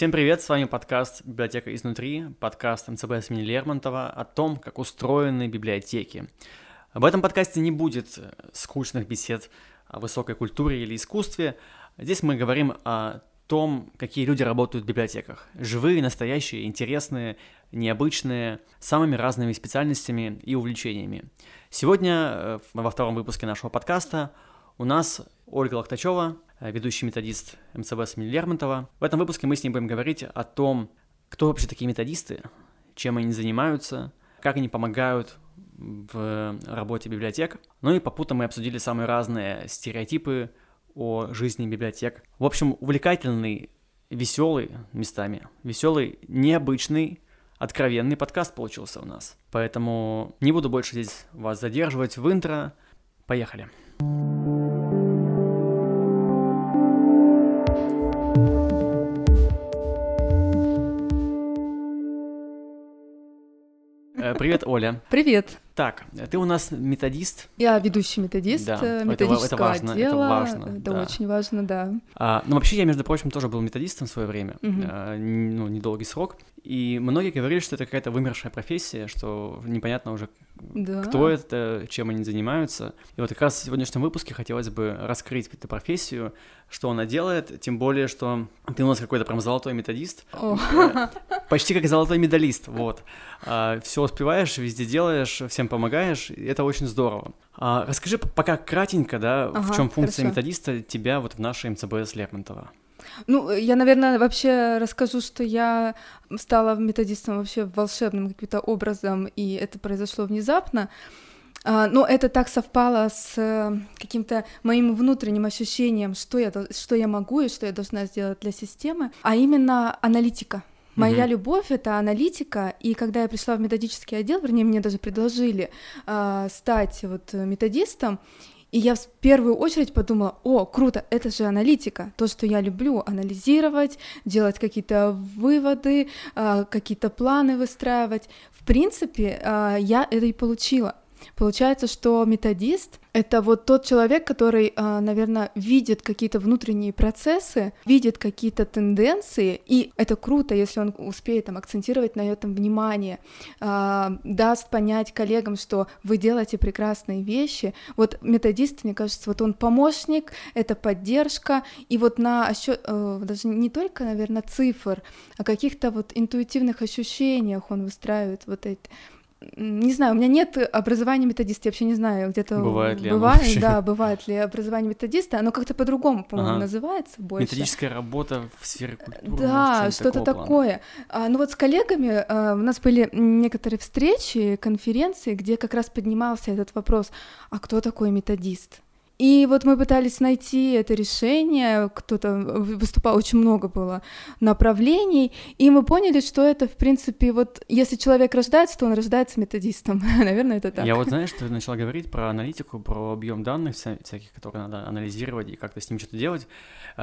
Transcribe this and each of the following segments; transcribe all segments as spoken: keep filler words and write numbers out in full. Всем привет, с вами подкаст «Библиотека изнутри», подкаст эм цэ бэ эс имени Лермонтова о том, как устроены библиотеки. В этом подкасте не будет скучных бесед о высокой культуре или искусстве. Здесь мы говорим о том, какие люди работают в библиотеках. Живые, настоящие, интересные, необычные, с самыми разными специальностями и увлечениями. Сегодня, во втором выпуске нашего подкаста, у нас Ольга Лахтачева, ведущий методист эм цэ бэ эс имени Лермонтова. В этом выпуске мы с ней будем говорить о том, кто вообще такие методисты, чем они занимаются, как они помогают в работе библиотек. Ну и попутно мы обсудили самые разные стереотипы о жизни библиотек. В общем, увлекательный, веселый местами, веселый, необычный, откровенный подкаст получился у нас. Поэтому не буду больше здесь вас задерживать в интро. Поехали. Привет, Оля. Привет. Так, ты у нас методист. Я ведущий методист, да, методического это, это отдела. Важно, это важно. Это да. Очень важно, да. А, ну, вообще, я, между прочим, тоже был методистом в свое время, угу. а, ну, недолгий срок. И многие говорили, что это какая-то вымершая профессия, что непонятно уже, да. кто это, чем они занимаются. И вот как раз в сегодняшнем выпуске хотелось бы раскрыть эту профессию, что она делает, тем более, что ты у нас какой-то прям золотой методист. О. Почти как золотой медалист, вот. А, все успеваешь, везде делаешь, всем помогаешь, и это очень здорово. А, расскажи пока кратенько, да, ага, в чем функция хорошо. методиста тебя вот в нашей эм цэ бэ эс Лермонтова. Ну, я, наверное, вообще расскажу, что я стала методистом вообще волшебным каким-то образом, и это произошло внезапно. Но это так совпало с каким-то моим внутренним ощущением, что я, что я могу и что я должна сделать для системы, а именно аналитика. Моя mm-hmm. любовь — это аналитика, и когда я пришла в методический отдел, вернее, мне даже предложили э, стать вот методистом, и я в первую очередь подумала: о, круто, это же аналитика, то, что я люблю, анализировать, делать какие-то выводы, э, какие-то планы выстраивать. В принципе, э, я это и получила. Получается, что методист — это вот тот человек, который, наверное, видит какие-то внутренние процессы, видит какие-то тенденции, и это круто, если он успеет там акцентировать на этом внимание, даст понять коллегам, что вы делаете прекрасные вещи. Вот методист, мне кажется, вот он помощник, это поддержка, и вот на ощу... даже не только, наверное, цифр, а каких-то вот интуитивных ощущениях он выстраивает вот эти... Не знаю, у меня нет образования методиста, я вообще не знаю, где-то... Бывает ли бывает, оно вообще? Да, бывает ли образование методиста, оно как-то по-другому, по-моему, ага. называется больше. Методическая работа в сфере культуры. Да, может, что-то такое. А, ну вот с коллегами а, у нас были некоторые встречи, конференции, где как раз поднимался этот вопрос: а кто такой методист? И вот мы пытались найти это решение, кто-то выступал, очень много было направлений, и мы поняли, что это, в принципе, вот если человек рождается, то он рождается методистом, наверное, это так. Я вот, знаешь, ты начала говорить про аналитику, про объем данных всяких, которые надо анализировать и как-то с ним что-то делать.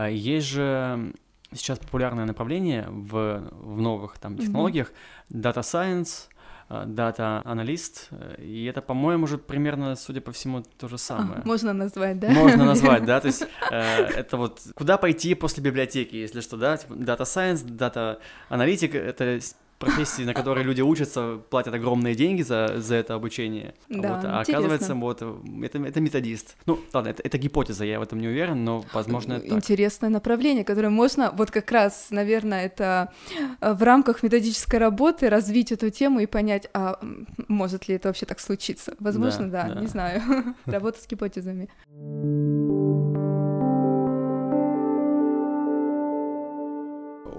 Есть же сейчас популярное направление в, в новых там технологиях, mm-hmm. Data Science, дата-аналист, и это, по-моему, уже примерно, судя по всему, то же самое. А, можно назвать, да? Можно назвать, да, то есть э, это вот куда пойти после библиотеки, если что, да, типа дата-сайенс, дата-аналитик — это профессии, на которые люди учатся, платят огромные деньги за, за это обучение, да, вот, а оказывается, вот, это, это методист. Ну, ладно, это, это гипотеза, я в этом не уверен, но, возможно, это интересное так. направление, которое можно, вот как раз, наверное, это в рамках методической работы развить эту тему и понять, а может ли это вообще так случиться. Возможно, да, да, да. не знаю, работа с гипотезами.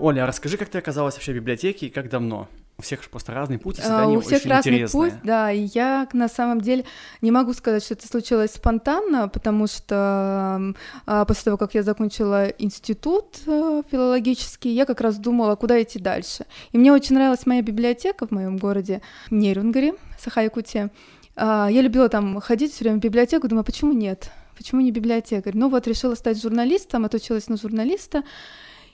Оля, расскажи, как ты оказалась вообще в библиотеке и как давно? У всех же просто разный путь, и всегда они очень интересные. У всех разный путь, да, и я на самом деле не могу сказать, что это случилось спонтанно, потому что после того, как я закончила институт филологический, я как раз думала, куда идти дальше. И мне очень нравилась моя библиотека в моем городе Нейрюнгри, Сахай-Якутия. Я любила там ходить все время в библиотеку, думаю, почему нет? Почему не библиотекарь? Ну вот, решила стать журналистом, отучилась на журналиста,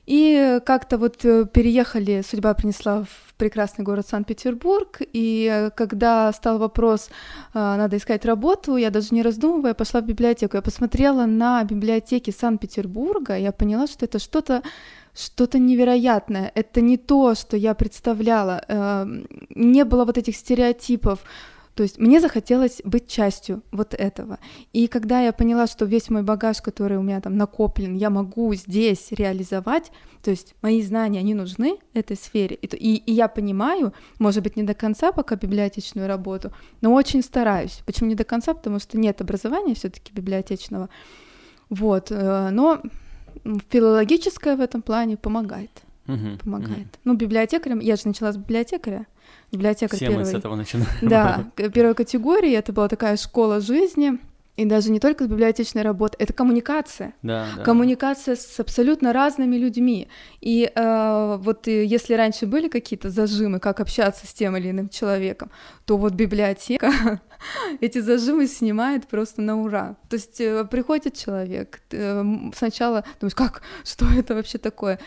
и как-то вот переехали, судьба принесла в прекрасный город Санкт-Петербург, и когда стал вопрос, надо искать работу, я даже не раздумывая пошла в библиотеку. Я посмотрела на библиотеки Санкт-Петербурга, я поняла, что это что-то что-то невероятное. Это не то, что я представляла. Не было вот этих стереотипов. То есть мне захотелось быть частью вот этого. И когда я поняла, что весь мой багаж, который у меня там накоплен, я могу здесь реализовать, то есть мои знания, они нужны этой сфере. И, и, и я понимаю, может быть, не до конца пока библиотечную работу, но очень стараюсь. Почему не до конца? Потому что нет образования все-таки библиотечного. Вот. Но филологическое в этом плане помогает. Угу, помогает. Угу. Ну, библиотекарем, я же начала с библиотекаря. Библиотека Все первой... мы с этого начинаем. Да, первой категории, это была такая школа жизни, и даже не только библиотечная работа, это коммуникация. Да, да. Коммуникация с абсолютно разными людьми. И э, вот если раньше были какие-то зажимы, как общаться с тем или иным человеком, то вот библиотека эти зажимы снимает просто на ура. То есть э, приходит человек, э, сначала думаешь, как, что это вообще такое?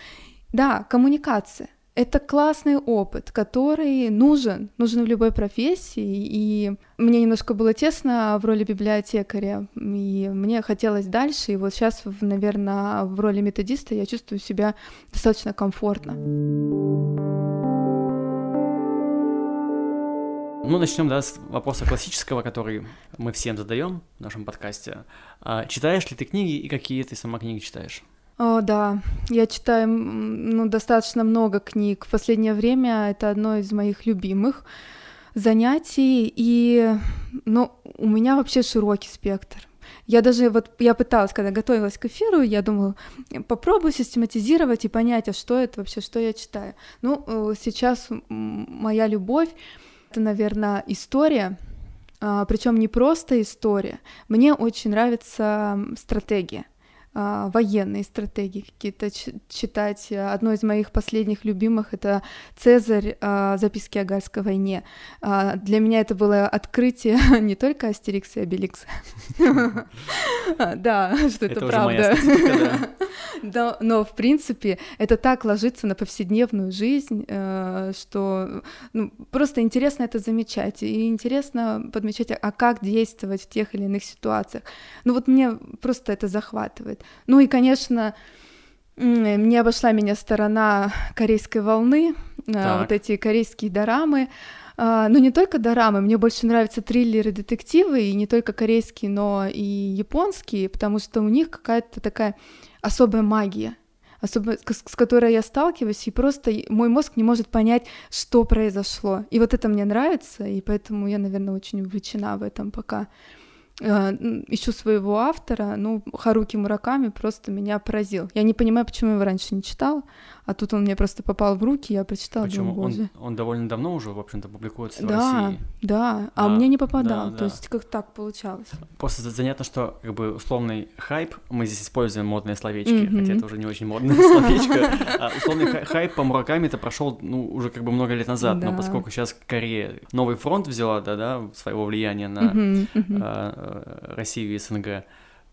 Да, коммуникация. Это классный опыт, который нужен, нужен в любой профессии, и мне немножко было тесно в роли библиотекаря, и мне хотелось дальше, и вот сейчас, наверное, в роли методиста я чувствую себя достаточно комфортно. Ну, начнем, да, с вопроса классического, который мы всем задаем в нашем подкасте. Читаешь ли ты книги, и какие ты сама книги читаешь? О, да, я читаю ну, достаточно много книг. В последнее время это одно из моих любимых занятий, и ну, у меня вообще широкий спектр. Я даже вот я пыталась, когда готовилась к эфиру, я думала, попробую систематизировать и понять, а что это вообще, что я читаю. Ну, сейчас моя любовь — это, наверное, история, причем не просто история. Мне очень нравится стратегия. Военные стратегии какие-то читать. Одно из моих последних любимых — это «Цезарь. Записки о Гальской войне». Для меня это было открытие не только Астерикса и Обеликса. Да, что это правда. Но, в принципе, это так ложится на повседневную жизнь, что просто интересно это замечать, и интересно подмечать, а как действовать в тех или иных ситуациях. Ну вот мне просто это захватывает. Ну и, конечно, не обошла меня сторона корейской волны, так. Вот эти корейские дорамы. Ну не только дорамы, мне больше нравятся триллеры, детективы, и не только корейские, но и японские, потому что у них какая-то такая особая магия, особая, с которой я сталкиваюсь, и просто мой мозг не может понять, что произошло. И вот это мне нравится, и поэтому я, наверное, очень увлечена в этом пока. Ищу своего автора, ну, Харуки Мураками просто меня поразил. Я не понимаю, почему я его раньше не читала, а тут он мне просто попал в руки, я прочитала. Почему? Он, он довольно давно уже, в общем-то, публикуется в да, России. Да, да, а мне не попадал, да, да. То есть как так получалось. Просто занятно, что как бы условный хайп, мы здесь используем модные словечки, mm-hmm. хотя это уже не очень модное словечко, условный хайп по Мураками это прошел уже как бы много лет назад, но поскольку сейчас Корея новый фронт взяла, да-да, своего влияния на Россию и СНГ,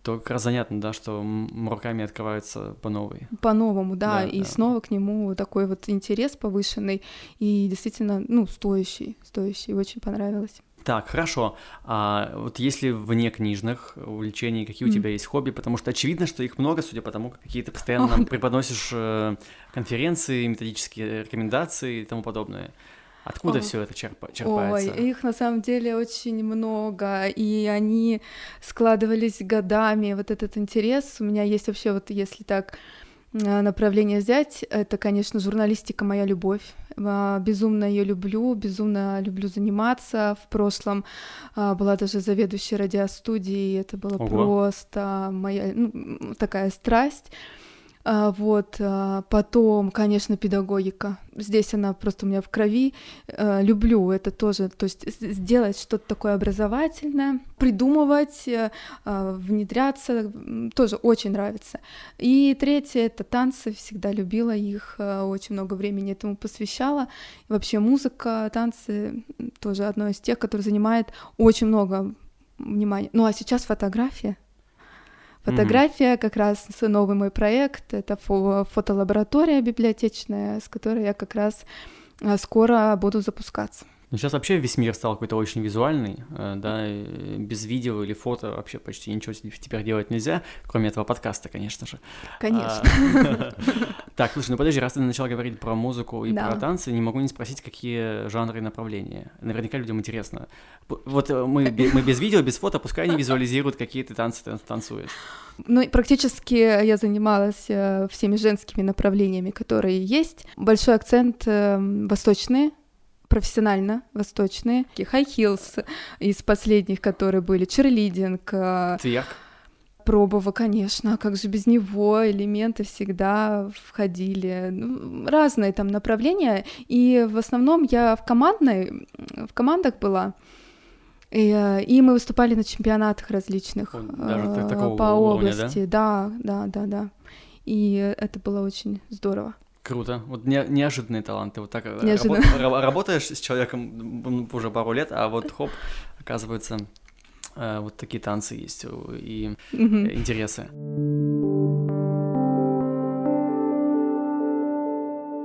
то как раз занятно, да, что Мураками открываются по новой. По-новому, да, да и да. Снова к нему такой вот интерес повышенный и действительно, ну, стоящий, стоящий, очень понравилось. Так, хорошо. А вот если вне книжных увлечений, какие у mm. тебя есть хобби? Потому что очевидно, что их много, судя по тому, какие ты постоянно нам преподносишь конференции, методические рекомендации и тому подобное. Откуда О. все это черпа- черпается? Ой, их на самом деле очень много, и они складывались годами. Вот этот интерес у меня есть вообще, вот если так направление взять, это, конечно, журналистика моя любовь. Безумно ее люблю, безумно люблю заниматься. В прошлом была даже заведующей радиостудией, это было Ого. Просто моя ну, такая страсть. Вот, потом, конечно, педагогика. Здесь она просто у меня в крови. Люблю это тоже, то есть сделать что-то такое образовательное, придумывать, внедряться, тоже очень нравится. И третье — это танцы, всегда любила их, очень много времени этому посвящала. И вообще музыка, танцы тоже одно из тех, которые занимает очень много внимания. Ну а сейчас фотография. Фотография, mm-hmm. как раз новый мой проект, это фо- фотолаборатория библиотечная, с которой я как раз скоро буду запускаться. Но сейчас вообще весь мир стал какой-то очень визуальный, да, без видео или фото вообще почти ничего теперь делать нельзя, кроме этого подкаста, конечно же. Конечно. Так, слушай, ну подожди, раз ты начала говорить про музыку и про танцы, не могу не спросить, какие жанры и направления. Наверняка людям интересно. Вот мы без видео, без фото, пускай они визуализируют, какие ты танцы танцуешь. Ну, практически я занималась всеми женскими направлениями, которые есть. Большой акцент восточные, профессионально восточные. High heels из последних, которые были, черлидинг. Тверк. Пробова, конечно, как же без него, элементы всегда входили. Ну, разные там направления, и в основном я в командной, в командах была, и, и мы выступали на чемпионатах различных Даже по уровня, области. Да? да, да, да, да. И это было очень здорово. Круто. Вот не, неожиданные таланты. Вот так рабо- работаешь с человеком уже пару лет, а вот хоп, оказывается, вот такие танцы есть и mm-hmm. интересы.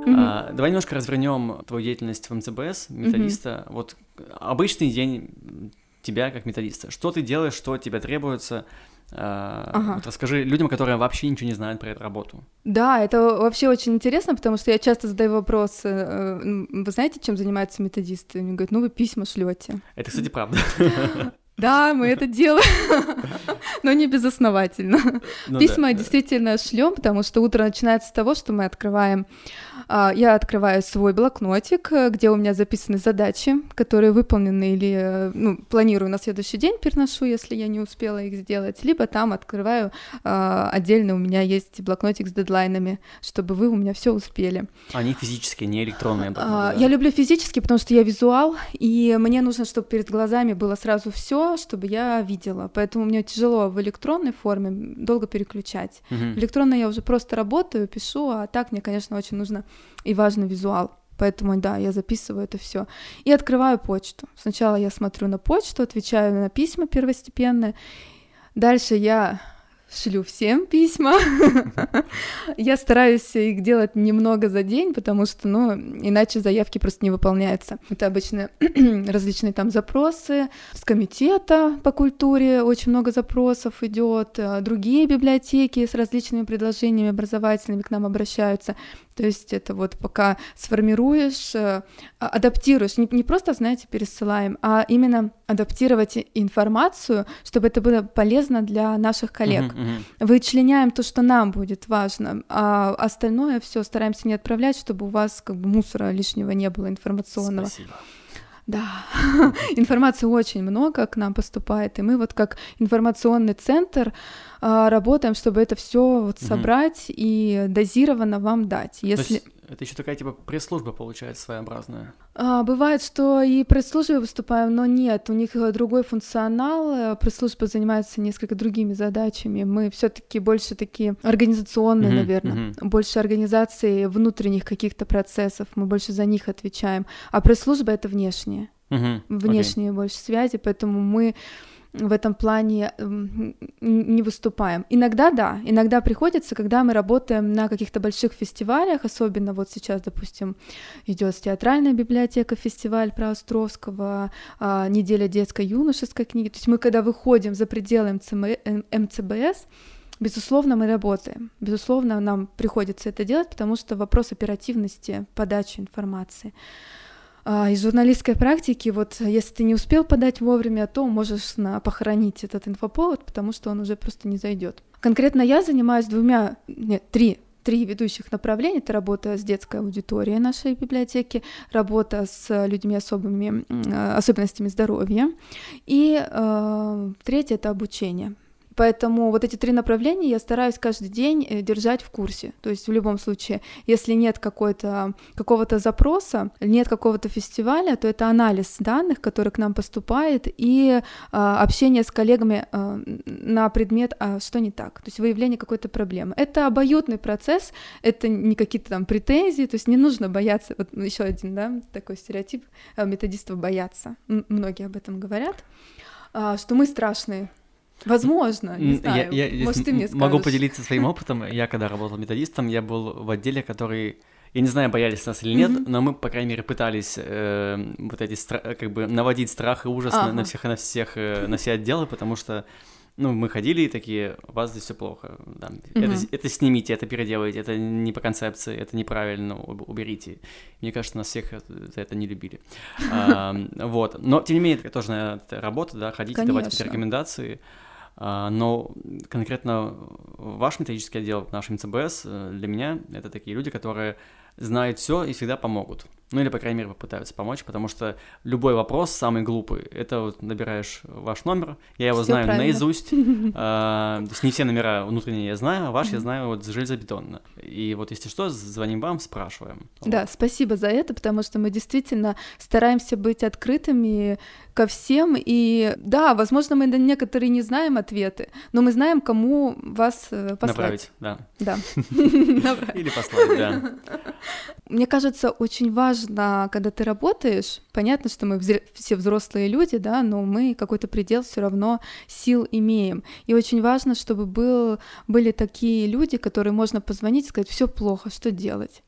Mm-hmm. А, давай немножко развернем твою деятельность в эм цэ бэ эс, методиста. Mm-hmm. Вот обычный день тебя как методиста. Что ты делаешь, что от тебя требуется? Uh, ага. Вот расскажи людям, которые вообще ничего не знают про эту работу. Да, это вообще очень интересно, потому что я часто задаю вопрос: вы знаете, чем занимаются методисты? Они говорят, ну вы письма шлете. Это, кстати, правда. Да, мы это делаем, но не безосновательно. Письма действительно шлем, потому что утро начинается с того, что мы открываем. Я открываю свой блокнотик, где у меня записаны задачи, которые выполнены или ну, планирую на следующий день, переношу, если я не успела их сделать, либо там открываю отдельно, у меня есть блокнотик с дедлайнами, чтобы вы у меня все успели. Они физические, не электронные блокноты? Да? Я люблю физические, потому что я визуал, и мне нужно, чтобы перед глазами было сразу все, чтобы я видела, поэтому мне тяжело в электронной форме долго переключать. Угу. В электронной я уже просто работаю, пишу, а так мне, конечно, очень нужно и важен визуал, поэтому, да, я записываю это все и открываю почту. Сначала я смотрю на почту, отвечаю на письма первостепенные, дальше я шлю всем письма, я стараюсь их делать немного за день, потому что, ну, иначе заявки просто не выполняются. Это обычно различные там запросы с комитета по культуре, очень много запросов идет, другие библиотеки с различными предложениями образовательными к нам обращаются. То есть это вот пока сформируешь, адаптируешь, не, не просто, знаете, пересылаем, а именно адаптировать информацию, чтобы это было полезно для наших коллег. Uh-huh, uh-huh. Вычленяем то, что нам будет важно, а остальное все стараемся не отправлять, чтобы у вас как бы мусора лишнего не было информационного. Спасибо. Да, информации очень много к нам поступает, и мы вот как информационный центр а, работаем, чтобы это все вот собрать mm-hmm. и дозированно вам дать. Если... Это еще такая типа пресс-служба получается своеобразная. А, бывает, что и пресс-службы выступаем, но нет, у них другой функционал. Пресс-служба занимается несколько другими задачами. Мы все-таки больше такие организационные, mm-hmm, наверное, mm-hmm. больше организации внутренних каких-то процессов. Мы больше за них отвечаем. А пресс-служба это внешние, mm-hmm. внешние okay. больше связи, поэтому мы в этом плане не выступаем. Иногда, да, иногда приходится, когда мы работаем на каких-то больших фестивалях, особенно вот сейчас, допустим, идет театральная библиотека, фестиваль про Островского, неделя детско-юношеской книги. То есть мы, когда выходим за пределы эм цэ бэ эс, безусловно, мы работаем. Безусловно, нам приходится это делать, потому что вопрос оперативности подачи информации. Из журналистской практики, вот если ты не успел подать вовремя, то можешь на, похоронить этот инфоповод, потому что он уже просто не зайдет. Конкретно я занимаюсь двумя, нет, три, три ведущих направления. Это работа с детской аудиторией нашей библиотеки, работа с людьми особыми особенностями здоровья, и э, третье — это обучение. Поэтому вот эти три направления я стараюсь каждый день держать в курсе. То есть в любом случае, если нет какой-то, какого-то запроса, нет какого-то фестиваля, то это анализ данных, который к нам поступает, и э, общение с коллегами э, на предмет, а что не так, то есть выявление какой-то проблемы. Это обоюдный процесс, это не какие-то там претензии, то есть не нужно бояться. Вот еще один, да, такой стереотип, методистов боятся. М- многие об этом говорят, э, что мы страшные. Возможно, не знаю, я, я, может, ты мне скажешь. Могу поделиться своим опытом. Я когда работал методистом, я был в отделе, который Я не знаю, боялись нас или нет, mm-hmm. но мы, по крайней мере, пытались э, вот эти стра- как бы наводить страх и ужас uh-huh. на, на всех и на всех, э, на все отделы, потому что, ну, мы ходили и такие, у вас здесь все плохо, да, mm-hmm. это, это снимите, это переделайте, это не по концепции, это неправильно, уберите. Мне кажется, нас всех за это не любили. Вот, но, тем не менее, это тоже работа, да, ходить, давать какие-то рекомендации. Но конкретно ваш методический отдел, наш МЦБС, для меня это такие люди, которые знают все и всегда помогут. Ну или, по крайней мере, попытаются помочь, потому что любой вопрос, самый глупый, это вот набираешь ваш номер, я его всё знаю правильно. Наизусть, то есть не все номера внутренние я знаю, а ваш я знаю вот железобетонно. И вот если что, звоним вам, спрашиваем. Да, спасибо за это, потому что мы действительно стараемся быть открытыми ко всем, и да, возможно, мы на некоторые не знаем ответы, но мы знаем, кому вас послать. Направить, да. Да. Или послать, да. Мне кажется, очень важно, когда ты работаешь, понятно, что мы взр- все взрослые люди, да, но мы какой-то предел все равно сил имеем. И очень важно, чтобы был, были такие люди, которые можно позвонить и сказать, все плохо, что делать?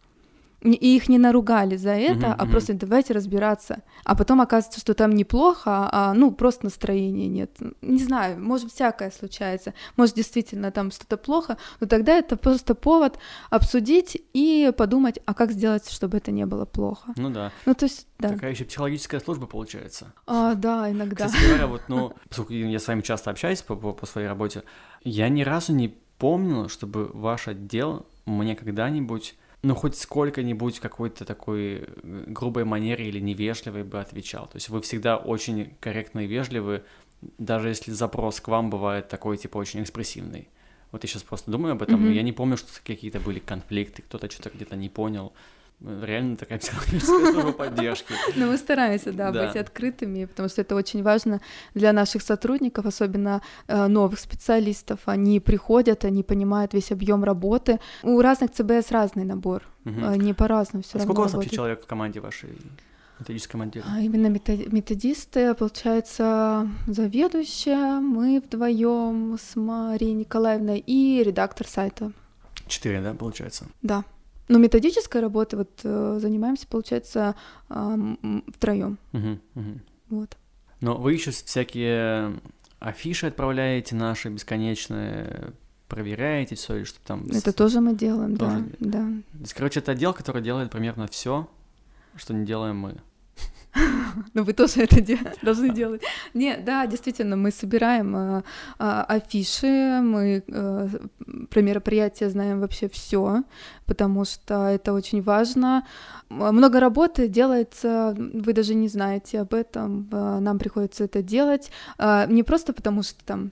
И их не наругали за это, uh-huh, а uh-huh. просто давайте разбираться. А потом оказывается, что там неплохо, а ну просто настроения нет. Не знаю, может, всякое случается, может, действительно там что-то плохо, но тогда это просто повод обсудить и подумать, а как сделать, чтобы это не было плохо. Ну да. Ну то есть, да. Такая еще психологическая служба получается. А, да, иногда. Кстати говоря, вот, ну, поскольку я с вами часто общаюсь по, по, по своей работе, я ни разу не помнила, чтобы ваш отдел мне когда-нибудь... ну, хоть сколько-нибудь какой-то такой грубой манере или невежливой бы отвечал. То есть вы всегда очень корректны и вежливы, даже если запрос к вам бывает такой, типа, очень экспрессивный. Вот я сейчас просто думаю об этом, mm-hmm. я не помню, что какие-то были конфликты, кто-то что-то где-то не понял. Реально такая психологическая служба поддержки. Ну, мы стараемся, да, быть открытыми, потому что это очень важно для наших сотрудников, особенно новых специалистов. Они приходят, они понимают весь объем работы. У разных ЦБС разный набор, не по-разному все равно. Сколько у вас вообще человек в команде вашей? Методическом отделе. А именно методисты, получается, заведующая, мы вдвоем с Марией Николаевной и редактор сайта. Четыре, да, получается? Да. Но методической работой вот занимаемся, получается, втроём. Угу, угу. Вот. Но вы еще всякие афиши отправляете наши бесконечные, проверяете все или что-то там. Это с... тоже мы делаем, тоже... да, да. То есть, короче, это отдел, который делает примерно все, что не делаем мы. Ну, вы тоже это должны делать. Не, да, действительно, мы собираем афиши, мы про мероприятия знаем вообще все, потому что это очень важно. Много работы делается, вы даже не знаете об этом, нам приходится это делать, не просто потому что там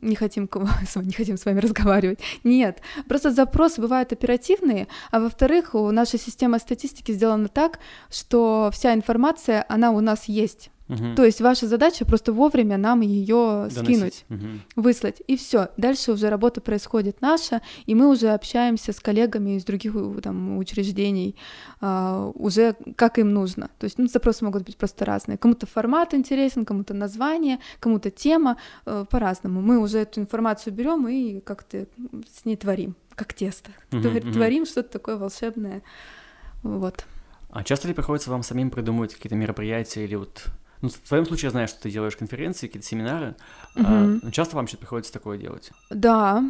не хотим, не хотим с вами разговаривать, нет, просто запросы бывают оперативные, а во-вторых, наша система статистики сделана так, что вся информация, она у нас есть. Угу. То есть ваша задача просто вовремя нам ее скинуть, угу. выслать, и все. Дальше уже работа происходит наша, и мы уже общаемся с коллегами из других там, учреждений, а, уже как им нужно. То есть ну, запросы могут быть просто разные. Кому-то формат интересен, кому-то название, кому-то тема, а, по-разному. Мы уже эту информацию берем и как-то с ней творим, как тесто. Угу, творим угу. что-то такое волшебное. Вот. А часто ли приходится вам самим придумывать какие-то мероприятия или вот... Ну, в твоем случае я знаю, что ты делаешь конференции, какие-то семинары. Uh-huh. А, часто вам сейчас приходится такое делать? Да,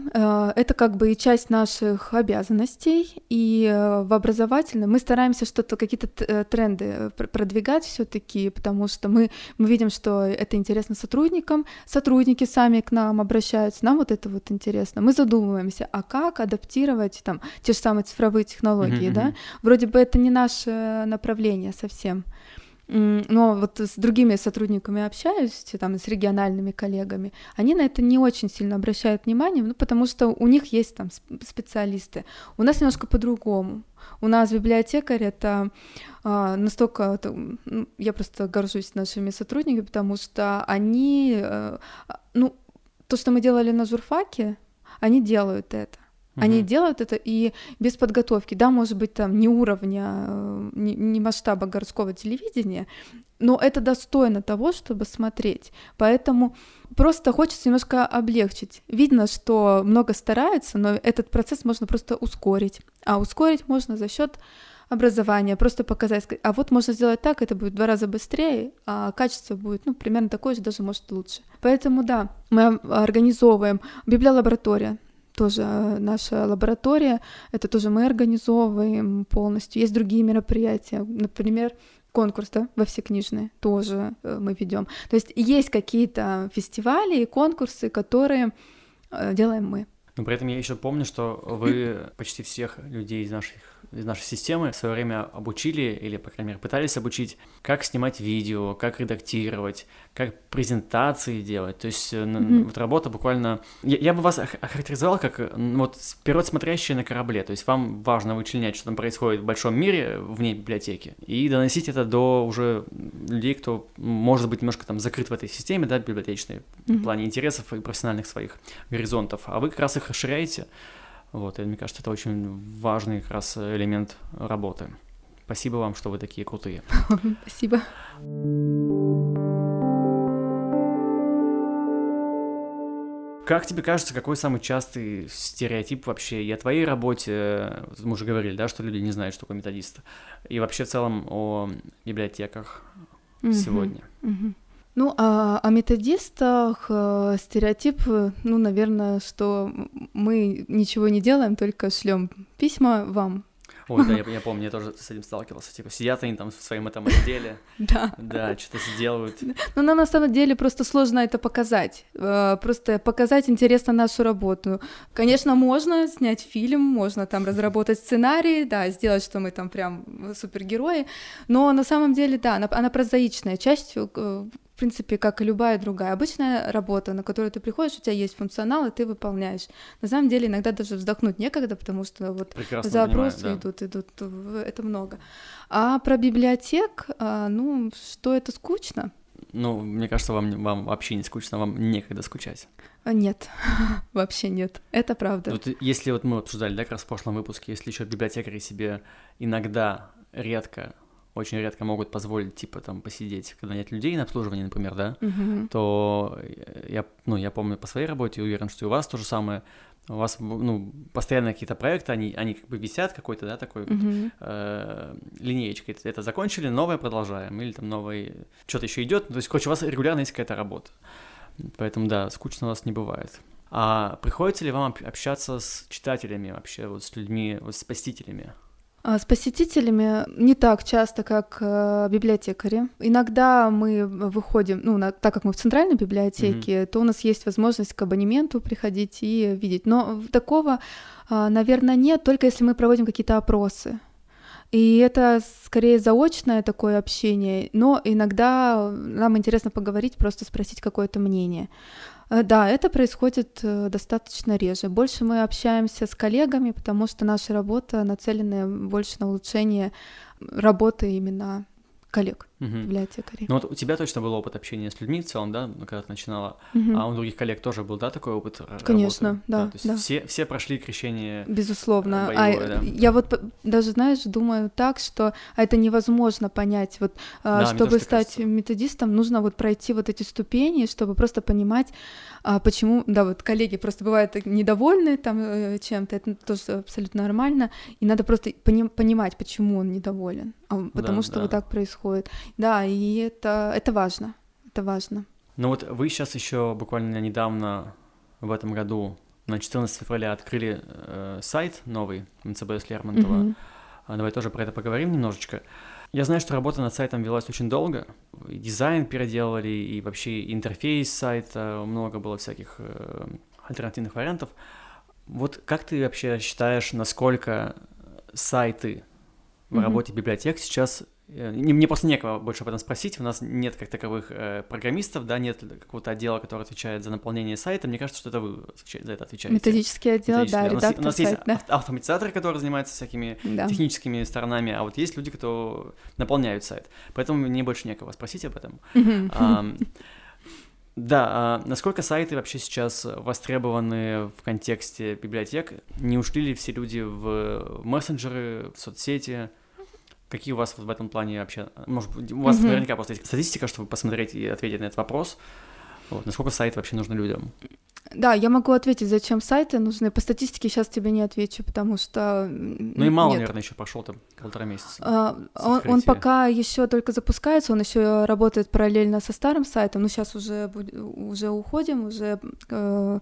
это как бы и часть наших обязанностей. И в образовательном мы стараемся что-то, какие-то тренды продвигать все-таки, потому что мы, мы видим, что это интересно сотрудникам. Сотрудники сами к нам обращаются. Нам вот это вот интересно. Мы задумываемся, а как адаптировать там те же самые цифровые технологии, uh-huh. да? Вроде бы это не наше направление совсем. Но вот с другими сотрудниками общаюсь, там, с региональными коллегами, они на это не очень сильно обращают внимание, ну, потому что у них есть там специалисты. У нас немножко по-другому. У нас библиотекарь — это а, настолько... Это, ну, я просто горжусь нашими сотрудниками, потому что они... А, ну, то, что мы делали на журфаке, они делают это. Они mm-hmm. делают это и без подготовки. Да, может быть, там не уровня, не, не масштаба городского телевидения, но это достойно того, чтобы смотреть. Поэтому просто хочется немножко облегчить. Видно, что много стараются, но этот процесс можно просто ускорить. А ускорить можно за счет образования, просто показать, сказать, а вот можно сделать так, это будет в два раза быстрее, а качество будет, ну, примерно такое же, даже, может, лучше. Поэтому, да, мы организовываем библиолабораторию. Тоже наша лаборатория, это тоже мы организовываем полностью. Есть другие мероприятия, например, конкурс, да, во всекнижные тоже мы ведем. То есть есть какие-то фестивали и конкурсы, которые делаем мы. Но при этом я еще помню, что вы почти всех людей из наших, из нашей системы в свое время обучили, или, по крайней мере, пытались обучить, как снимать видео, как редактировать, как презентации делать. То есть mm-hmm. вот работа буквально... Я, я бы вас охарактеризовал как вот вперед смотрящие на корабле. То есть вам важно вычленять, что там происходит в большом мире, вне библиотеки, и доносить это до уже людей, кто, может быть, немножко там закрыт в этой системе, да, библиотечной, mm-hmm. в плане интересов и профессиональных своих горизонтов. А вы как раз их расширяете. Вот, и мне кажется, это очень важный как раз элемент работы. Спасибо вам, что вы такие крутые. Спасибо. Как тебе кажется, какой самый частый стереотип вообще и о твоей работе? Мы уже говорили, да, что люди не знают, что такое методист. И вообще в целом о библиотеках mm-hmm. сегодня. Mm-hmm. Ну, а о методистах стереотип, ну, наверное, что мы ничего не делаем, только шлем письма вам. Ой, да, я, я помню, я тоже с этим сталкивался. Типа, сидят они там в своем этом отделе, да, да, что-то делают. Ну, нам на самом деле просто сложно это показать. Просто показать интересно нашу работу. Конечно, можно снять фильм, можно там разработать сценарий, да, сделать, что мы там прям супергерои. Но на самом деле, да, она, она прозаичная часть, в принципе, как и любая другая обычная работа, на которую ты приходишь, у тебя есть функционал, и ты выполняешь. На самом деле иногда даже вздохнуть некогда, потому что вот прекрасно запросы понимаю, да. идут, идут, это много. А про библиотек, ну, что это скучно? Ну, мне кажется, вам, вам вообще не скучно, вам некогда скучать. Нет, вообще нет, это правда. Вот если вот мы обсуждали, да, как раз в прошлом выпуске, если еще библиотекари себе иногда редко очень редко могут позволить, типа, там, посидеть, когда нет людей на обслуживании, например, да, uh-huh. то я, ну, я помню по своей работе, уверен, что и у вас то же самое, у вас, ну, постоянно какие-то проекты, они, они как бы висят какой-то, да, такой uh-huh. вот, э, линеечкой, это закончили, новое продолжаем, или там новое, что-то еще идет, то есть, короче, у вас регулярно есть какая-то работа, поэтому, да, скучно у вас не бывает. А приходится ли вам общаться с читателями вообще, вот с людьми, вот с посетителями? С посетителями не так часто, как э, библиотекари. Иногда мы выходим, ну, на, так как мы в центральной библиотеке, mm-hmm. то у нас есть возможность к абонементу приходить и видеть. Но такого, э, наверное, нет, только если мы проводим какие-то опросы. И это скорее заочное такое общение, но иногда нам интересно поговорить, просто спросить какое-то мнение. Да, это происходит достаточно реже. Больше мы общаемся с коллегами, потому что наша работа нацелена больше на улучшение работы именно коллег, угу. библиотекарей. Ну вот у тебя точно был опыт общения с людьми в целом, да, когда ты начинала, угу. а у других коллег тоже был, да, такой опыт работы? Конечно, да, да. То есть да. Все, все прошли крещение безусловно. Боевое, а, да. Я вот даже, знаешь, думаю так, что это невозможно понять, вот, да, чтобы стать кажется. методистом, нужно вот пройти вот эти ступени, чтобы просто понимать, почему, да, вот коллеги просто бывают недовольны там чем-то, это тоже абсолютно нормально, и надо просто понимать, почему он недоволен, потому да, что да. вот так происходит. Да, и это, это важно, это важно. Ну вот вы сейчас еще буквально недавно, в этом году, на четырнадцатого февраля открыли э, сайт новый, эм цэ бэ эс Лермонтова. Mm-hmm. А, давай тоже про это поговорим немножечко. Я знаю, что работа над сайтом велась очень долго. И дизайн переделали, и вообще интерфейс сайта, много было всяких э, альтернативных вариантов. Вот как ты вообще считаешь, насколько сайты в mm-hmm. работе библиотек сейчас... Мне просто некого больше об этом спросить, у нас нет как таковых э, программистов, да, нет какого-то отдела, который отвечает за наполнение сайта, мне кажется, что это вы за это отвечаете. Методический отдел, Методический. да, у нас, редактор сайта. У нас сайт, есть да. ав- автоматизаторы, которые занимаются всякими да. техническими сторонами, а вот есть люди, кто наполняют сайт, поэтому мне больше некого спросить об этом. А, да, а насколько сайты вообще сейчас востребованы в контексте библиотек? Не ушли ли все люди в мессенджеры, в соцсети? Какие у вас вот в этом плане вообще... Может, у вас mm-hmm. наверняка просто есть статистика, чтобы посмотреть и ответить на этот вопрос. Вот. Насколько сайты вообще нужны людям? Да, я могу ответить, зачем сайты нужны. По статистике сейчас тебе не отвечу, потому что... Ну и мало, нет. наверное, еще пошел там полтора месяца. А, он, он пока еще только запускается, он еще работает параллельно со старым сайтом, но сейчас уже, уже уходим, уже э,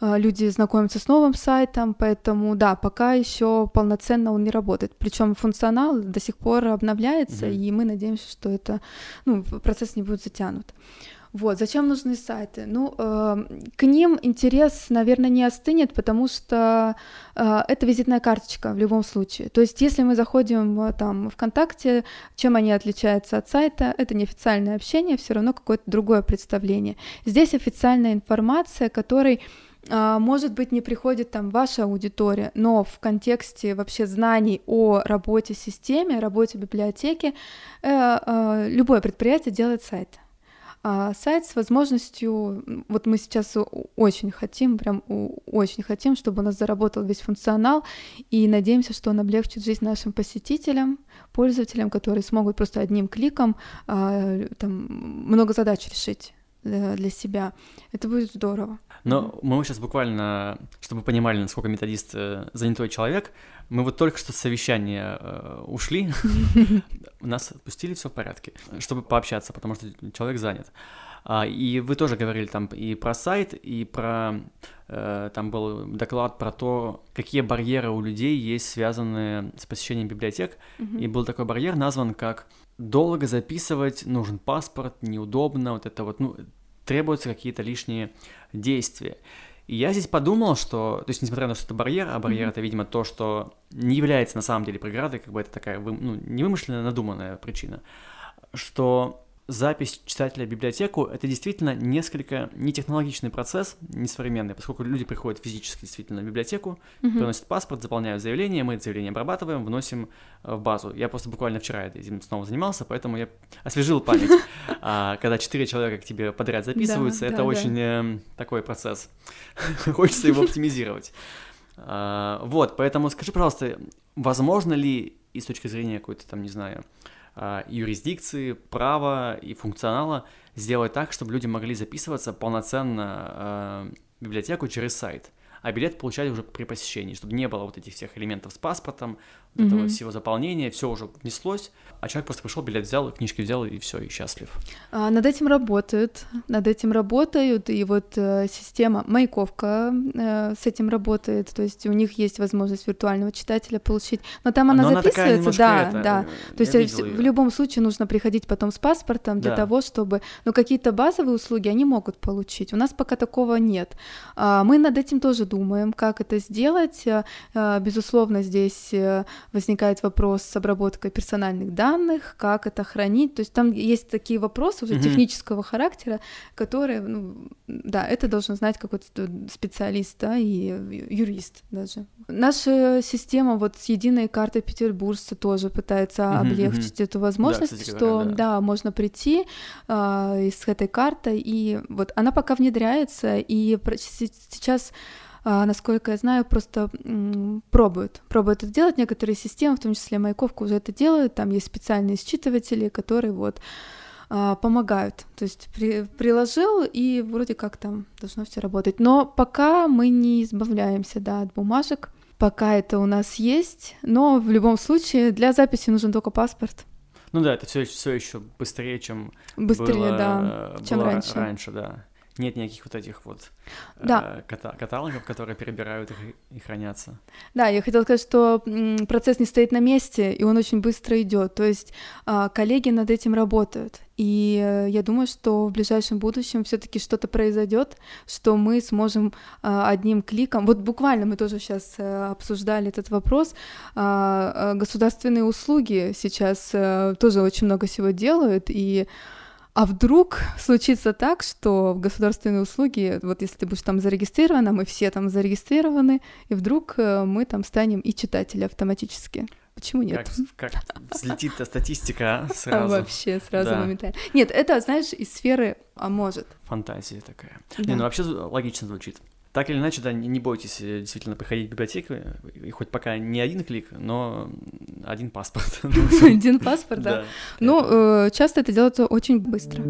люди знакомятся с новым сайтом, поэтому да, пока еще полноценно он не работает. Причем функционал до сих пор обновляется, угу. и мы надеемся, что это, ну, процесс не будет затянут. Вот, зачем нужны сайты? Ну, э, к ним интерес, наверное, не остынет, потому что э, это визитная карточка в любом случае. То есть, если мы заходим там ВКонтакте, чем они отличаются от сайта? Это неофициальное общение, все равно какое-то другое представление. Здесь официальная информация, которой... Может быть, не приходит там ваша аудитория, но в контексте вообще знаний о работе системе, работе библиотеки, любое предприятие делает сайт. Сайт с возможностью, вот мы сейчас очень хотим, прям очень хотим, чтобы у нас заработал весь функционал, и надеемся, что он облегчит жизнь нашим посетителям, пользователям, которые смогут просто одним кликом там, много задач решить для себя. Это будет здорово. Но мы сейчас буквально, чтобы вы понимали, насколько методист занятой человек, мы вот только что с совещания ушли, нас отпустили, все в порядке, чтобы пообщаться, потому что человек занят. И вы тоже говорили там и про сайт, и про... Там был доклад про то, какие барьеры у людей есть, связанные с посещением библиотек. И был такой барьер, назван как... Долго записывать, нужен паспорт, неудобно, вот это вот, ну, требуются какие-то лишние действия. И я здесь подумал, что, то есть, несмотря на то, что это барьер, а барьер mm-hmm. это, видимо, то, что не является на самом деле преградой, как бы это такая, ну, невымышленная, надуманная причина, что запись читателя в библиотеку — это действительно несколько нетехнологичный процесс, несовременный, поскольку люди приходят физически действительно в библиотеку, mm-hmm. приносят паспорт, заполняют заявление, мы это заявление обрабатываем, вносим в базу. Я просто буквально вчера этим снова занимался, поэтому я освежил память, когда четыре человека к тебе подряд записываются, это очень такой процесс, хочется его оптимизировать. Вот, поэтому скажи, пожалуйста, возможно ли и с точки зрения какой-то там, не знаю, юрисдикции, права и функционала сделать так, чтобы люди могли записываться полноценно э, в библиотеку через сайт, а билет получать уже при посещении, чтобы не было вот этих всех элементов с паспортом, вот mm-hmm. этого всего заполнения, все уже внеслось, а человек просто пришел, билет взял, книжки взял, и все, и счастлив. А, над этим работают, над этим работают, и вот э, система Маяковка э, с этим работает, то есть у них есть возможность виртуального читателя получить, но там она но записывается, она да, это, да, то есть в, в любом случае нужно приходить потом с паспортом для да. того, чтобы, ну, какие-то базовые услуги они могут получить, у нас пока такого нет. А, мы над этим тоже думаем, как это сделать, а, безусловно, здесь... возникает вопрос с обработкой персональных данных, как это хранить, то есть там есть такие вопросы уже mm-hmm. технического характера, которые, ну, да, это должен знать какой-то специалист, да, и юрист даже. Наша система вот с единой картой петербуржца тоже пытается mm-hmm. облегчить mm-hmm. эту возможность, да, кстати, что, говоря, да. да, можно прийти э, с этой картой, и вот она пока внедряется, и сейчас... насколько я знаю, просто пробуют, пробуют это делать. Некоторые системы, в том числе Маяковка, уже это делают, там есть специальные считыватели, которые вот помогают, то есть при, приложил, и вроде как там должно все работать. Но пока мы не избавляемся, да, от бумажек, пока это у нас есть, но в любом случае для записи нужен только паспорт. Ну да, это все, все еще быстрее, чем быстрее, было, да, чем было раньше. раньше, да. Нет никаких вот этих вот да. э, каталогов, которые перебирают их и хранятся. Да, я хотела сказать, что процесс не стоит на месте, и он очень быстро идет. То есть э, коллеги над этим работают. И я думаю, что в ближайшем будущем все-таки что-то произойдет, что мы сможем одним кликом. Вот буквально мы тоже сейчас обсуждали этот вопрос. Государственные услуги сейчас тоже очень много всего делают, и а вдруг случится так, что государственные услуги, вот если ты будешь там зарегистрирована, мы все там зарегистрированы, и вдруг мы там станем и читатели автоматически. Почему нет? Как, как взлетит-то статистика сразу. А вообще сразу да. моментально. Нет, это, знаешь, из сферы, а может. Фантазия такая. Да. Не, ну вообще логично звучит. Так или иначе, да, не бойтесь действительно приходить в библиотеку, и хоть пока не один клик, но один паспорт. Один паспорт, да. Ну, часто это делается очень быстро.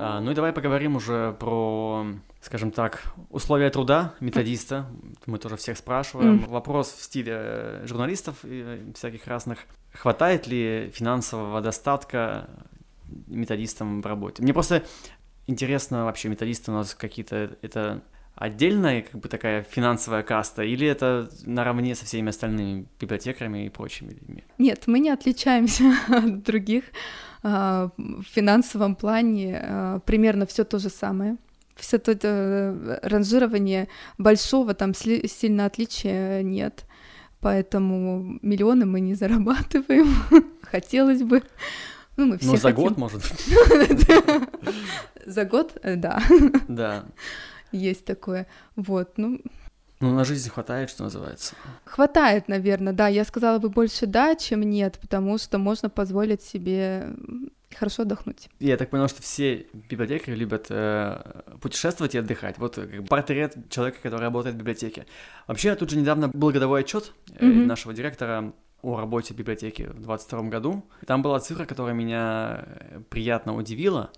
А, ну и давай поговорим уже про, скажем так, условия труда методиста. Мы тоже всех спрашиваем. Mm. Вопрос в стиле журналистов и всяких разных. Хватает ли финансового достатка методистам в работе? Мне просто интересно вообще, методисты у нас какие-то... Это отдельная как бы такая финансовая каста, или это наравне со всеми остальными библиотекарями и прочими людьми? Нет, мы не отличаемся от других. В финансовом плане примерно все то же самое. Все то это ранжирование большого, там сильно отличия нет. Поэтому миллионы мы не зарабатываем. Хотелось бы. Ну, мы все Но за хотим. год, может быть. За год, да. Да. Есть такое, вот, ну... Ну, на жизнь хватает, что называется? Хватает, наверное, да, я сказала бы больше да, чем нет, потому что можно позволить себе хорошо отдохнуть. Я так поняла, что все библиотекари любят э, путешествовать и отдыхать, вот портрет человека, который работает в библиотеке. Вообще, тут же недавно был годовой отчет э, mm-hmm. нашего директора о работе библиотеки в двадцать втором году, там была цифра, которая меня приятно удивила.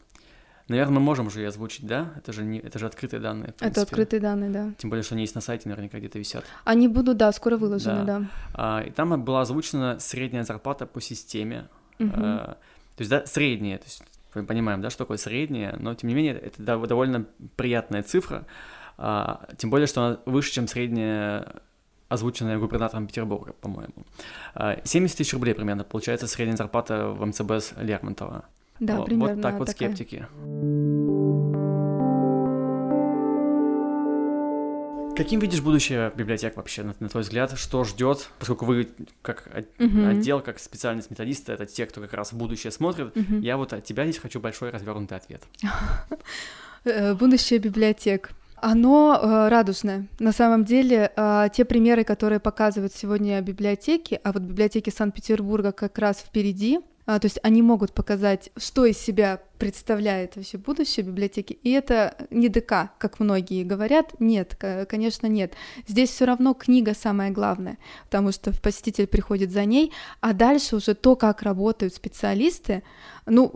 Наверное, мы можем же ее озвучить, да? Это же, не... это же открытые данные, в принципе. Это открытые данные, да. Тем более, что они есть на сайте, наверняка где-то висят. Они будут, да, скоро выложены, да. да. А, и там была озвучена средняя зарплата по системе. Угу. А, то есть, да, средняя. То есть, мы понимаем, да, что такое средняя, но, тем не менее, это довольно приятная цифра. А, тем более, что она выше, чем средняя, озвученная губернатором Петербурга, по-моему. А, семьдесят тысяч рублей примерно получается средняя зарплата в МЦБС Лермонтова. Да, вот, примерно вот так вот такая. Скептики. Каким видишь будущее библиотек вообще, на, на твой взгляд? Что ждет? Поскольку вы как uh-huh. отдел, как специальность методиста, это те, кто как раз в будущее смотрит. Uh-huh. Я вот от тебя здесь хочу большой развернутый ответ. Будущее библиотек. Оно радужное. На самом деле, те примеры, которые показывают сегодня библиотеки, а вот библиотеки Санкт-Петербурга как раз впереди, то есть они могут показать, что из себя представляет вообще будущее библиотеки, и это не ДК, как многие говорят, нет, конечно, нет. Здесь все равно книга самое главное, потому что посетитель приходит за ней, а дальше уже то, как работают специалисты, ну,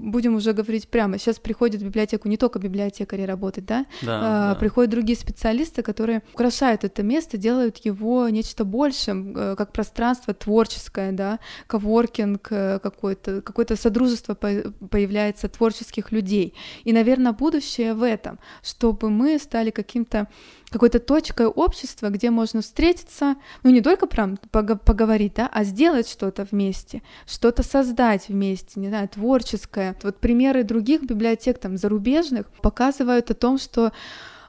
будем уже говорить прямо, сейчас приходят в библиотеку не только библиотекари работать, да, да, а, да. приходят другие специалисты, которые украшают это место, делают его нечто большим, как пространство творческое, да, коворкинг, какое-то, какое-то содружество появляется творческих людей, и, наверное, будущее в этом, чтобы мы стали каким-то какой-то точкой общества, где можно встретиться, ну не только прям поговорить, да, а сделать что-то вместе, что-то создать вместе, не знаю, творческое. Вот примеры других библиотек, там, зарубежных, показывают о том, что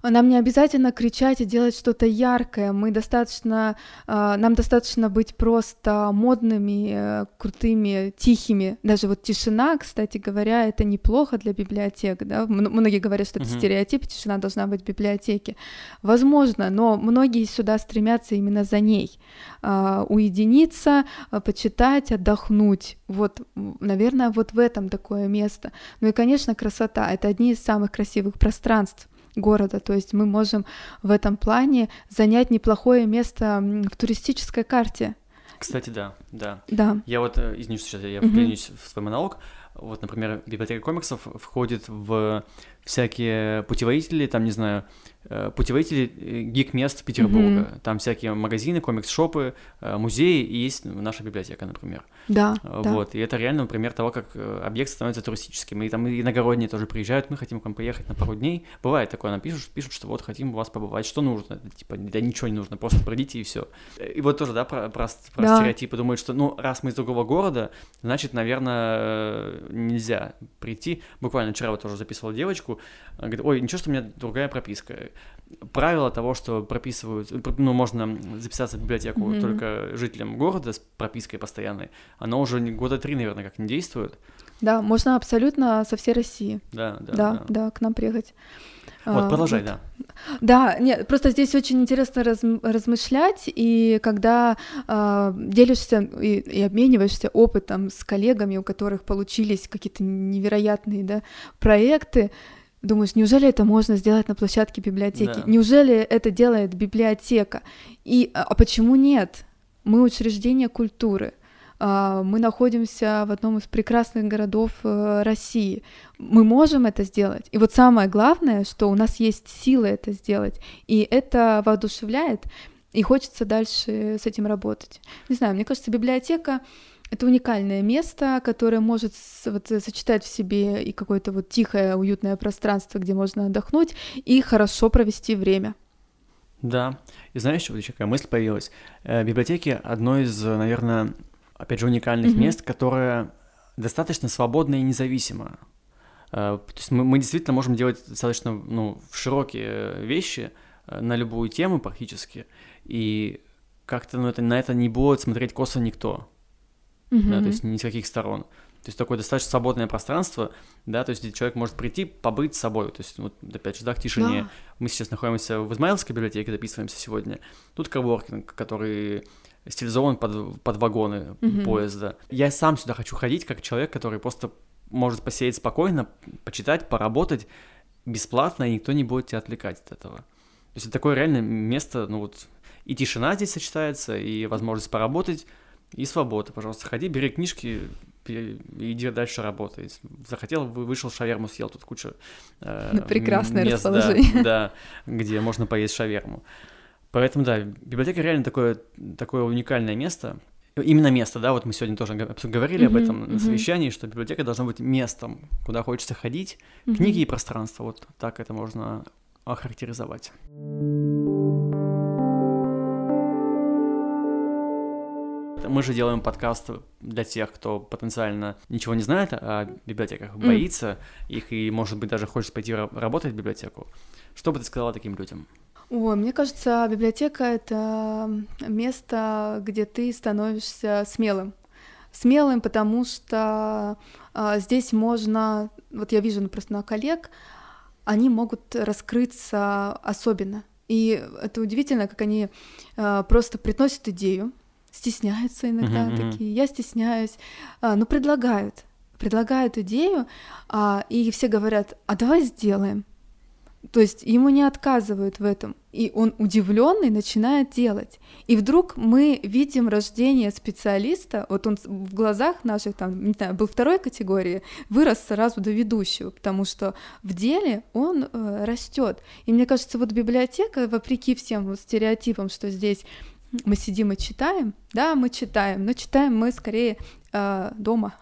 нам не обязательно кричать и делать что-то яркое, мы достаточно, нам достаточно быть просто модными, крутыми, тихими. Даже вот тишина, кстати говоря, это неплохо для библиотек, да? Многие говорят, что это mm-hmm. стереотип, тишина должна быть в библиотеке. Возможно, но многие сюда стремятся именно за ней. Уединиться, почитать, отдохнуть. Вот, наверное, вот в этом такое место. Ну и, конечно, красота. Это одни из самых красивых пространств города, то есть мы можем в этом плане занять неплохое место в туристической карте. Кстати, да, да. да. Я вот, извини, сейчас я uh-huh. вклинюсь в свой монолог. Вот, например, библиотека комиксов входит в всякие путеводители, там, не знаю, путеводители гик-мест Петербурга. Mm-hmm. Там всякие магазины, комикс-шопы, музеи, и есть наша библиотека, например. Да, вот, да. И это реально пример того, как объект становится туристическим. И там иногородние тоже приезжают, мы хотим к вам приехать на пару дней. Бывает такое, нам пишут, пишут, что вот хотим у вас побывать, что нужно. Типа, да ничего не нужно, просто пройдите и все. И вот тоже, да, про, про, про да. стереотипы думают, что, ну, раз мы из другого города, значит, наверное, нельзя прийти. Буквально вчера вот тоже записывала девочку, говорит, ой, ничего, что у меня другая прописка. Правило того, что прописывают, ну, можно записаться в библиотеку mm-hmm. только жителям города с пропиской постоянной, оно уже года три, наверное, как не действует. Да, можно абсолютно со всей России. Да, да, да, да. да к нам приехать. Вот, продолжай, вот. да. Да, нет, просто здесь очень интересно раз, размышлять, и когда э, делишься и, и обмениваешься опытом с коллегами, у которых получились какие-то невероятные, да, проекты, думаешь, неужели это можно сделать на площадке библиотеки? Да. Неужели это делает библиотека? И, а почему нет? Мы учреждение культуры. мы находимся в одном из прекрасных городов России. Мы можем это сделать. И вот самое главное, что у нас есть силы это сделать. И это воодушевляет, и хочется дальше с этим работать. Не знаю, мне кажется, библиотека — это уникальное место, которое может вот сочетать в себе и какое-то вот тихое, уютное пространство, где можно отдохнуть, и хорошо провести время. Да. И знаешь, вот еще какая мысль появилась? Библиотеки — одно из, наверное, опять же, уникальных mm-hmm. мест, которое достаточно свободно и независимо. То есть мы, мы действительно можем делать достаточно, ну, широкие вещи на любую тему практически, и как-то, ну, это, на это не будет смотреть косо никто, mm-hmm. да, то есть ни с каких сторон. То есть такое достаточно свободное пространство, да, то есть где человек может прийти, побыть собой, то есть вот опять же, да, к тишине. Yeah. Мы сейчас находимся в Измайловской библиотеке, записываемся сегодня. Тут коворкинг, который стилизован под, под вагоны mm-hmm. поезда. Я сам сюда хочу ходить как человек, который просто может посидеть спокойно, почитать, поработать бесплатно, и никто не будет тебя отвлекать от этого. То есть это такое реально место, ну вот, и тишина здесь сочетается, и возможность поработать, и свобода. Пожалуйста, ходи, бери книжки, иди дальше работай. Захотел, вышел, шаверму съел, тут куча э, ну, прекрасное мест, расположение. Да, да, где можно поесть шаверму. Поэтому, да, библиотека реально такое, такое уникальное место. Именно место, да, вот мы сегодня тоже говорили mm-hmm, об этом mm-hmm. на совещании, что библиотека должна быть местом, куда хочется ходить, mm-hmm. книги и пространство, вот так это можно охарактеризовать. Мы же делаем подкаст для тех, кто потенциально ничего не знает о библиотеках, боится mm. их и, может быть, даже хочет пойти работать в библиотеку. Что бы ты сказала таким людям? Ой, мне кажется, библиотека — это место, где ты становишься смелым. Смелым, потому что а, здесь можно... Вот я вижу, ну, просто на коллег, они могут раскрыться особенно. И это удивительно, как они а, просто приносят идею, стесняются иногда, mm-hmm. такие, я стесняюсь, а, но предлагают, предлагают идею, а, и все говорят, а давай сделаем. То есть ему не отказывают в этом, и он удивленный начинает делать. И вдруг мы видим рождение специалиста, вот он в глазах наших, там, не знаю, был второй категории, вырос сразу до ведущего, потому что в деле он э, растет. И мне кажется, вот библиотека, вопреки всем вот стереотипам, что здесь мы сидим и читаем, да, мы читаем, но читаем мы скорее э, дома,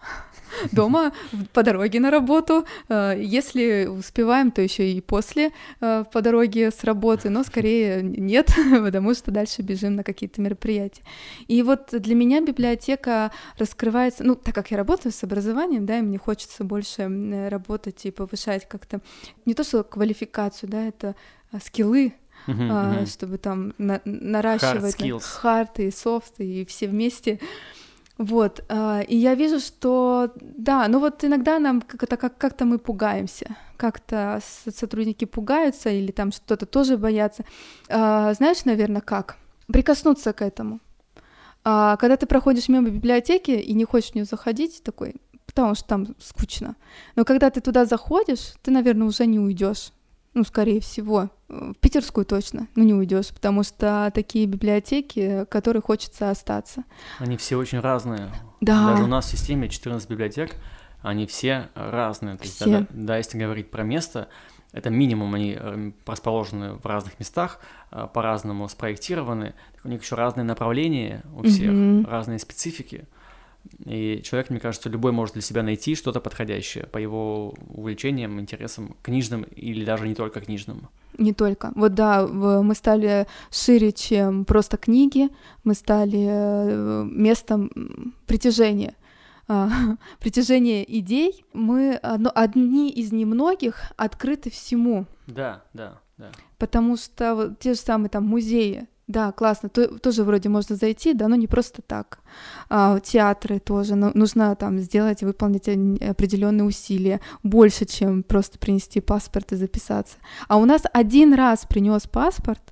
дома по дороге на работу, э, если успеваем, то еще и после э, по дороге с работы, но скорее нет, потому что дальше бежим на какие-то мероприятия. И вот для меня библиотека раскрывается, ну, так как я работаю с образованием, да, и мне хочется больше работать и повышать как-то, не то что квалификацию, да, это скиллы, Uh-huh, uh-huh. чтобы там на- наращивать хард и софт и все вместе, вот. И я вижу, что да, ну вот иногда нам как-то как-то мы пугаемся, как-то сотрудники пугаются или там что-то тоже боятся, знаешь, наверное, как прикоснуться к этому, когда ты проходишь мимо библиотеки и не хочешь в нее заходить, такой, потому что там скучно, но когда ты туда заходишь, ты, наверное, уже не уйдешь. Ну, скорее всего, в питерскую точно, ну, не уйдешь, потому что такие библиотеки, в которых хочется остаться. Они все очень разные. Да. Даже у нас в системе четырнадцать библиотек, они все разные. То все. Есть, да, да, если говорить про место, это минимум, они расположены в разных местах, по-разному спроектированы, у них еще разные направления у всех, mm-hmm. разные специфики. И человек, мне кажется, любой может для себя найти что-то подходящее по его увлечениям, интересам, книжным или даже не только книжным. Не только. Вот да, мы стали шире, чем просто книги, мы стали местом притяжения, притяжения идей. Мы одни из немногих открыты всему. Да, да, да. Потому что вот те же самые там музеи, да, классно. То, тоже вроде можно зайти, да, но не просто так. А, театры тоже. Но нужно там сделать, выполнить определенные усилия. Больше, чем просто принести паспорт и записаться. А у нас один раз принес паспорт,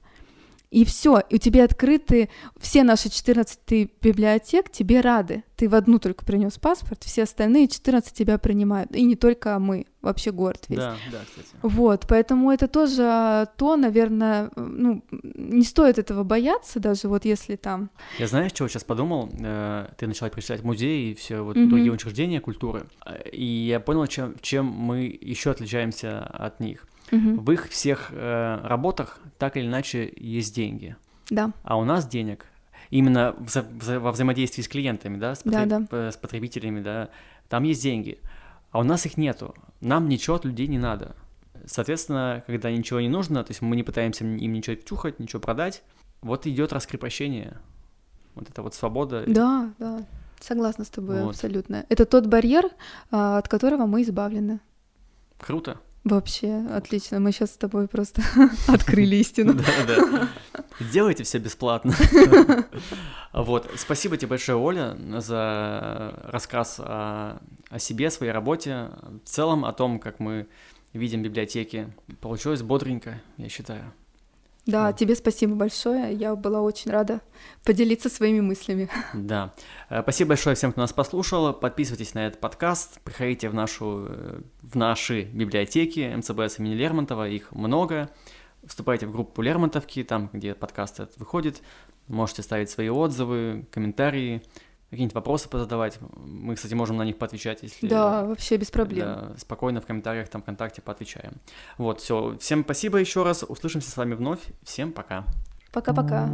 И все, и у тебя открыты все наши четырнадцать библиотек, тебе рады. Ты в одну только принес паспорт, все остальные четырнадцать тебя принимают. И не только мы, вообще город весь. Да, да, кстати. Вот, поэтому это тоже то, наверное, ну, не стоит этого бояться, даже вот если там... Я знаешь, чего сейчас подумал? Ты начала перечислять музеи и все вот mm-hmm. другие учреждения культуры. И я понял, чем, чем мы еще отличаемся от них. Угу. В их всех э, работах так или иначе есть деньги. Да. А у нас денег именно вза- вза- во взаимодействии с клиентами, да, с, потреб- да, да. с потребителями, да, там есть деньги. А у нас их нету. Нам ничего от людей не надо. Соответственно, когда ничего не нужно, то есть мы не пытаемся им ничего втюхать, ничего продать, вот идет раскрепощение. Вот эта вот свобода. Да, да. Согласна с тобой, вот. Абсолютно. Это тот барьер, от которого мы избавлены. Круто. Вообще, отлично. Мы сейчас с тобой просто открыли истину. Да-да. Делайте все бесплатно. Вот. Спасибо тебе большое, Оля, за рассказ о, о себе, о своей работе, в целом о том, как мы видим библиотеки. Получилось бодренько, я считаю. Да, да, тебе спасибо большое. Я была очень рада поделиться своими мыслями. Да. Спасибо большое всем, кто нас послушал. Подписывайтесь на этот подкаст, приходите в, нашу, в наши библиотеки МЦБС имени Лермонтова, их много. Вступайте в группу Лермонтовки, там, где подкаст этот выходит. Можете ставить свои отзывы, комментарии, какие-нибудь вопросы позадавать. Мы, кстати, можем на них поотвечать, если... Да, вообще без проблем. Да, спокойно в комментариях, там, ВКонтакте поотвечаем. Вот, все. Всем спасибо еще раз. Услышимся с вами вновь. Всем пока. Пока-пока.